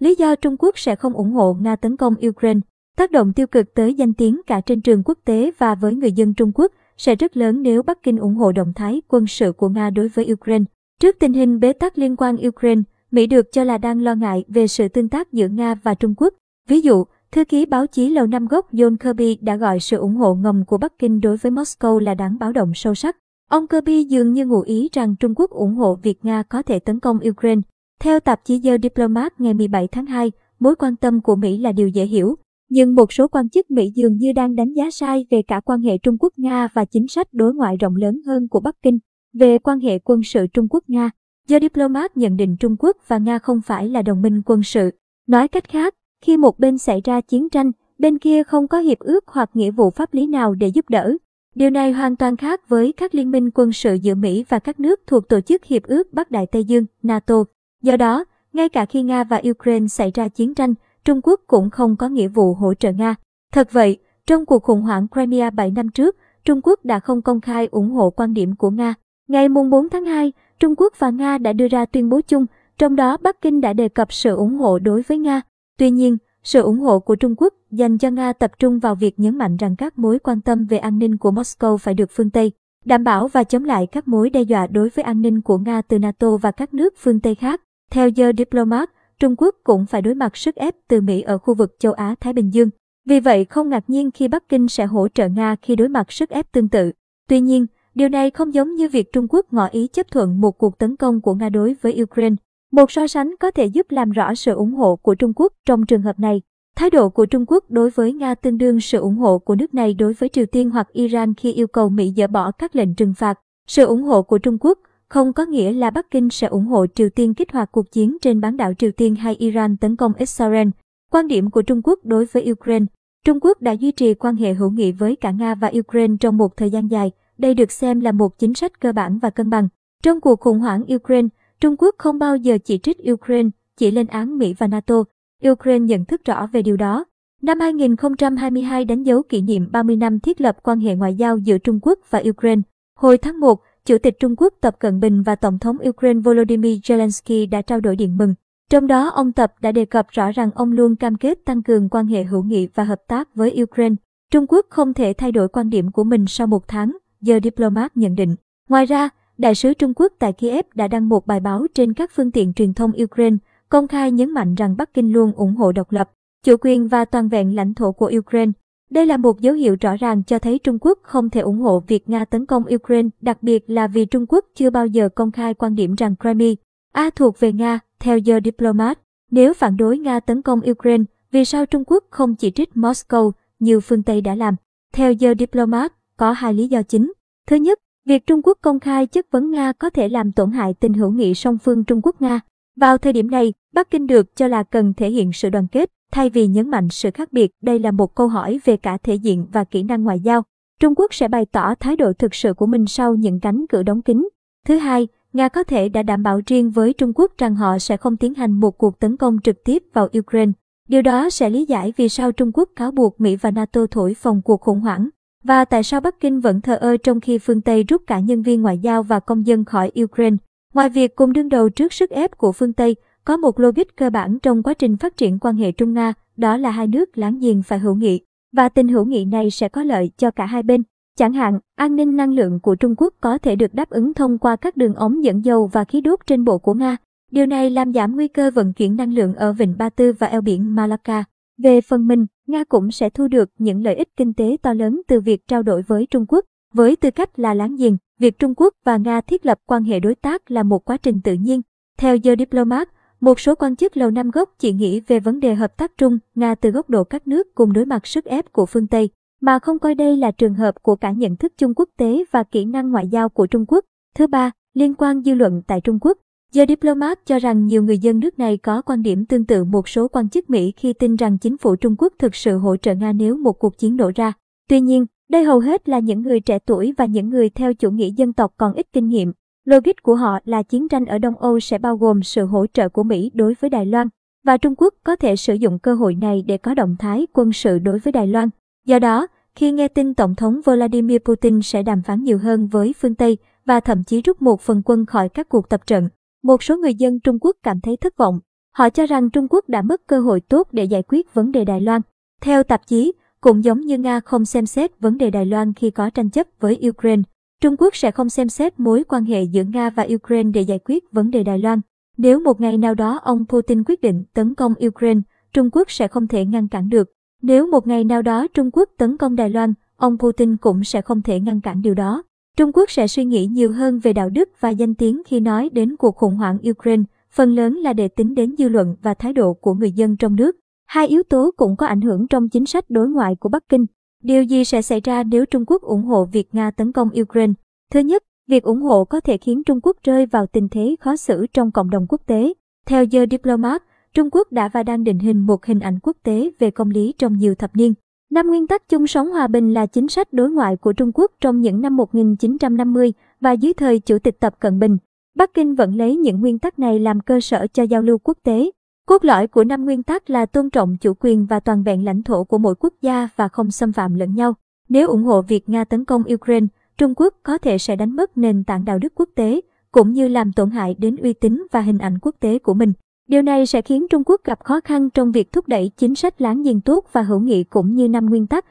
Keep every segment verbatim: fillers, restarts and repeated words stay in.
lý do Trung Quốc sẽ không ủng hộ Nga tấn công Ukraine, tác động tiêu cực tới danh tiếng cả trên trường quốc tế và với người dân Trung Quốc sẽ rất lớn nếu Bắc Kinh ủng hộ động thái quân sự của Nga đối với Ukraine. Trước tình hình bế tắc liên quan Ukraine, Mỹ được cho là đang lo ngại về sự tương tác giữa Nga và Trung Quốc. Ví dụ, thư ký báo chí Lầu Năm Góc John Kirby đã gọi sự ủng hộ ngầm của Bắc Kinh đối với Moscow là đáng báo động sâu sắc. Ông Kirby dường như ngụ ý rằng Trung Quốc ủng hộ việc Nga có thể tấn công Ukraine. Theo tạp chí The Diplomat ngày mười bảy tháng hai, mối quan tâm của Mỹ là điều dễ hiểu. Nhưng một số quan chức Mỹ dường như đang đánh giá sai về cả quan hệ Trung Quốc-Nga và chính sách đối ngoại rộng lớn hơn của Bắc Kinh. Về quan hệ quân sự Trung Quốc-Nga, The Diplomat nhận định Trung Quốc và Nga không phải là đồng minh quân sự. Nói cách khác, khi một bên xảy ra chiến tranh, bên kia không có hiệp ước hoặc nghĩa vụ pháp lý nào để giúp đỡ. Điều này hoàn toàn khác với các liên minh quân sự giữa Mỹ và các nước thuộc Tổ chức Hiệp ước Bắc Đại Tây Dương, NATO. Do đó, ngay cả khi Nga và Ukraine xảy ra chiến tranh, Trung Quốc cũng không có nghĩa vụ hỗ trợ Nga. Thật vậy, trong cuộc khủng hoảng Crimea bảy năm trước, Trung Quốc đã không công khai ủng hộ quan điểm của Nga. Ngày bốn tháng hai, Trung Quốc và Nga đã đưa ra tuyên bố chung, trong đó Bắc Kinh đã đề cập sự ủng hộ đối với Nga. Tuy nhiên, sự ủng hộ của Trung Quốc dành cho Nga tập trung vào việc nhấn mạnh rằng các mối quan tâm về an ninh của Moscow phải được phương Tây đảm bảo và chống lại các mối đe dọa đối với an ninh của Nga từ NATO và các nước phương Tây khác. Theo The Diplomat, Trung Quốc cũng phải đối mặt sức ép từ Mỹ ở khu vực châu Á-Thái Bình Dương. Vì vậy, không ngạc nhiên khi Bắc Kinh sẽ hỗ trợ Nga khi đối mặt sức ép tương tự. Tuy nhiên, điều này không giống như việc Trung Quốc ngỏ ý chấp thuận một cuộc tấn công của Nga đối với Ukraine. Một so sánh có thể giúp làm rõ sự ủng hộ của Trung Quốc trong trường hợp này. Thái độ của Trung Quốc đối với Nga tương đương sự ủng hộ của nước này đối với Triều Tiên hoặc Iran khi yêu cầu Mỹ dỡ bỏ các lệnh trừng phạt. Sự ủng hộ của Trung Quốc không có nghĩa là Bắc Kinh sẽ ủng hộ Triều Tiên kích hoạt cuộc chiến trên bán đảo Triều Tiên hay Iran tấn công Israel. Quan điểm của Trung Quốc đối với Ukraine. Trung Quốc đã duy trì quan hệ hữu nghị với cả Nga và Ukraine trong một thời gian dài. Đây được xem là một chính sách cơ bản và cân bằng. Trong cuộc khủng hoảng Ukraine, Trung Quốc không bao giờ chỉ trích Ukraine, chỉ lên án Mỹ và NATO. Ukraine nhận thức rõ về điều đó. Năm hai nghìn không trăm hai mươi hai đánh dấu kỷ niệm ba mươi năm thiết lập quan hệ ngoại giao giữa Trung Quốc và Ukraine. Hồi tháng một, Chủ tịch Trung Quốc Tập Cận Bình và Tổng thống Ukraine Volodymyr Zelensky đã trao đổi điện mừng. Trong đó, ông Tập đã đề cập rõ rằng ông luôn cam kết tăng cường quan hệ hữu nghị và hợp tác với Ukraine. Trung Quốc không thể thay đổi quan điểm của mình sau một tháng, The Diplomat nhận định. Ngoài ra, Đại sứ Trung Quốc tại Kiev đã đăng một bài báo trên các phương tiện truyền thông Ukraine, công khai nhấn mạnh rằng Bắc Kinh luôn ủng hộ độc lập, chủ quyền và toàn vẹn lãnh thổ của Ukraine. Đây là một dấu hiệu rõ ràng cho thấy Trung Quốc không thể ủng hộ việc Nga tấn công Ukraine, đặc biệt là vì Trung Quốc chưa bao giờ công khai quan điểm rằng Crimea A thuộc về Nga, theo The Diplomat. Nếu phản đối Nga tấn công Ukraine, vì sao Trung Quốc không chỉ trích Moscow như phương Tây đã làm? Theo The Diplomat, có hai lý do chính. Thứ nhất, việc Trung Quốc công khai chất vấn Nga có thể làm tổn hại tình hữu nghị song phương Trung Quốc-Nga. Vào thời điểm này, Bắc Kinh được cho là cần thể hiện sự đoàn kết, thay vì nhấn mạnh sự khác biệt. Đây là một câu hỏi về cả thể diện và kỹ năng ngoại giao. Trung Quốc sẽ bày tỏ thái độ thực sự của mình sau những cánh cửa đóng kín. Thứ hai, Nga có thể đã đảm bảo riêng với Trung Quốc rằng họ sẽ không tiến hành một cuộc tấn công trực tiếp vào Ukraine. Điều đó sẽ lý giải vì sao Trung Quốc cáo buộc Mỹ và NATO thổi phồng cuộc khủng hoảng. Và tại sao Bắc Kinh vẫn thờ ơ trong khi phương Tây rút cả nhân viên ngoại giao và công dân khỏi Ukraine? Ngoài việc cùng đương đầu trước sức ép của phương Tây, có một logic cơ bản trong quá trình phát triển quan hệ Trung-Nga, đó là hai nước láng giềng phải hữu nghị, và tình hữu nghị này sẽ có lợi cho cả hai bên. Chẳng hạn, an ninh năng lượng của Trung Quốc có thể được đáp ứng thông qua các đường ống dẫn dầu và khí đốt trên bộ của Nga. Điều này làm giảm nguy cơ vận chuyển năng lượng ở Vịnh Ba Tư và eo biển Malacca. Về phần mình, Nga cũng sẽ thu được những lợi ích kinh tế to lớn từ việc trao đổi với Trung Quốc. Với tư cách là láng giềng, việc Trung Quốc và Nga thiết lập quan hệ đối tác là một quá trình tự nhiên. Theo The Diplomat, một số quan chức Lầu Năm Góc chỉ nghĩ về vấn đề hợp tác Trung-Nga từ góc độ các nước cùng đối mặt sức ép của phương Tây, mà không coi đây là trường hợp của cả nhận thức chung quốc tế và kỹ năng ngoại giao của Trung Quốc. Thứ ba, liên quan dư luận tại Trung Quốc. The Diplomat cho rằng nhiều người dân nước này có quan điểm tương tự một số quan chức Mỹ khi tin rằng chính phủ Trung Quốc thực sự hỗ trợ Nga nếu một cuộc chiến nổ ra. Tuy nhiên, đây hầu hết là những người trẻ tuổi và những người theo chủ nghĩa dân tộc còn ít kinh nghiệm. Logic của họ là chiến tranh ở Đông Âu sẽ bao gồm sự hỗ trợ của Mỹ đối với Đài Loan, và Trung Quốc có thể sử dụng cơ hội này để có động thái quân sự đối với Đài Loan. Do đó, khi nghe tin Tổng thống Vladimir Putin sẽ đàm phán nhiều hơn với phương Tây và thậm chí rút một phần quân khỏi các cuộc tập trận, một số người dân Trung Quốc cảm thấy thất vọng. Họ cho rằng Trung Quốc đã mất cơ hội tốt để giải quyết vấn đề Đài Loan. Theo tạp chí, cũng giống như Nga không xem xét vấn đề Đài Loan khi có tranh chấp với Ukraine, Trung Quốc sẽ không xem xét mối quan hệ giữa Nga và Ukraine để giải quyết vấn đề Đài Loan. Nếu một ngày nào đó ông Putin quyết định tấn công Ukraine, Trung Quốc sẽ không thể ngăn cản được. Nếu một ngày nào đó Trung Quốc tấn công Đài Loan, ông Putin cũng sẽ không thể ngăn cản điều đó. Trung Quốc sẽ suy nghĩ nhiều hơn về đạo đức và danh tiếng khi nói đến cuộc khủng hoảng Ukraine, phần lớn là để tính đến dư luận và thái độ của người dân trong nước. Hai yếu tố cũng có ảnh hưởng trong chính sách đối ngoại của Bắc Kinh. Điều gì sẽ xảy ra nếu Trung Quốc ủng hộ việc Nga tấn công Ukraine? Thứ nhất, việc ủng hộ có thể khiến Trung Quốc rơi vào tình thế khó xử trong cộng đồng quốc tế. Theo The Diplomat, Trung Quốc đã và đang định hình một hình ảnh quốc tế về công lý trong nhiều thập niên. Năm nguyên tắc chung sống hòa bình là chính sách đối ngoại của Trung Quốc trong những năm một nghìn chín trăm năm mươi và dưới thời Chủ tịch Tập Cận Bình. Bắc Kinh vẫn lấy những nguyên tắc này làm cơ sở cho giao lưu quốc tế. Cốt lõi của năm nguyên tắc là tôn trọng chủ quyền và toàn vẹn lãnh thổ của mỗi quốc gia và không xâm phạm lẫn nhau. Nếu ủng hộ việc Nga tấn công Ukraine, Trung Quốc có thể sẽ đánh mất nền tảng đạo đức quốc tế, cũng như làm tổn hại đến uy tín và hình ảnh quốc tế của mình. Điều này sẽ khiến Trung Quốc gặp khó khăn trong việc thúc đẩy chính sách láng giềng tốt và hữu nghị cũng như năm nguyên tắc.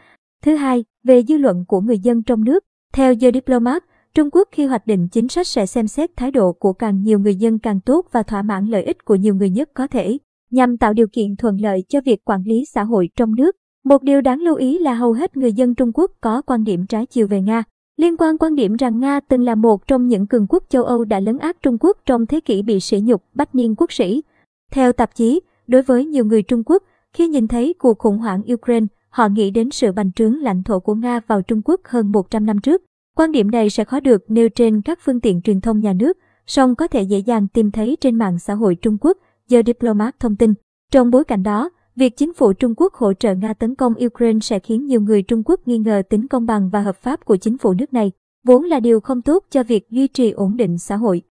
Thứ hai, về dư luận của người dân trong nước. Theo The Diplomat, Trung Quốc khi hoạch định chính sách sẽ xem xét thái độ của càng nhiều người dân càng tốt và thỏa mãn lợi ích của nhiều người nhất có thể, nhằm tạo điều kiện thuận lợi cho việc quản lý xã hội trong nước. Một điều đáng lưu ý là hầu hết người dân Trung Quốc có quan điểm trái chiều về Nga. Liên quan quan điểm rằng Nga từng là một trong những cường quốc châu Âu đã lấn át Trung Quốc trong thế kỷ bị sỉ nhục, bách niên quốc sĩ. Theo tạp chí, đối với nhiều người Trung Quốc, khi nhìn thấy cuộc khủng hoảng Ukraine, họ nghĩ đến sự bành trướng lãnh thổ của Nga vào Trung Quốc hơn một trăm năm trước. Quan điểm này sẽ khó được nêu trên các phương tiện truyền thông nhà nước, song có thể dễ dàng tìm thấy trên mạng xã hội Trung Quốc, The Diplomat thông tin. Trong bối cảnh đó, việc chính phủ Trung Quốc hỗ trợ Nga tấn công Ukraine sẽ khiến nhiều người Trung Quốc nghi ngờ tính công bằng và hợp pháp của chính phủ nước này, vốn là điều không tốt cho việc duy trì ổn định xã hội.